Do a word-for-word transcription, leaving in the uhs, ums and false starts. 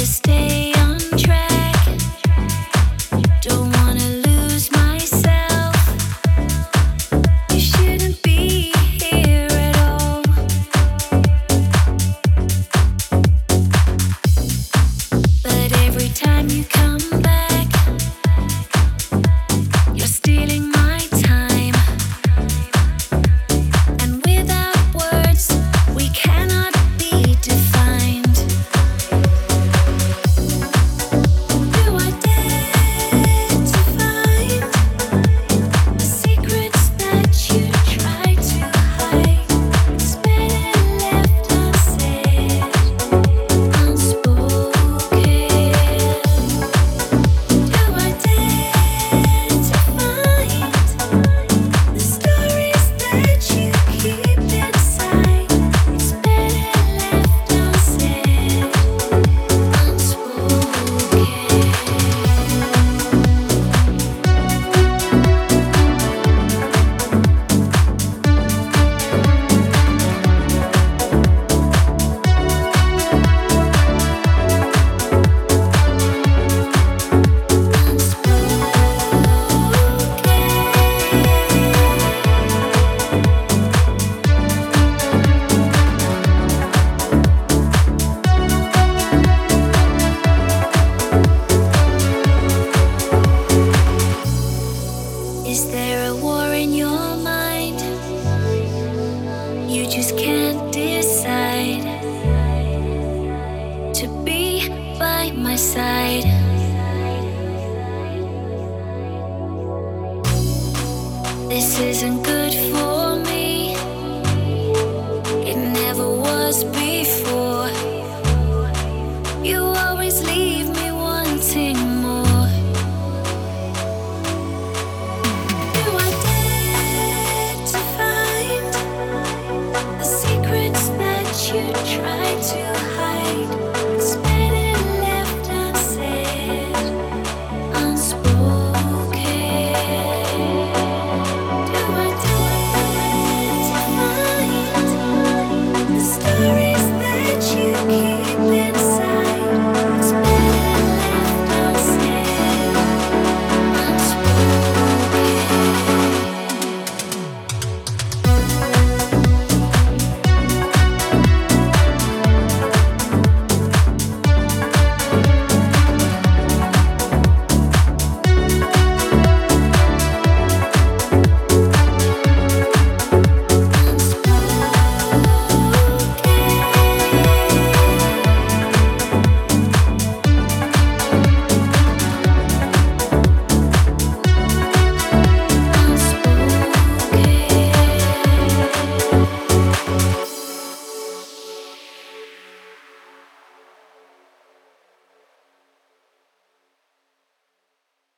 You try to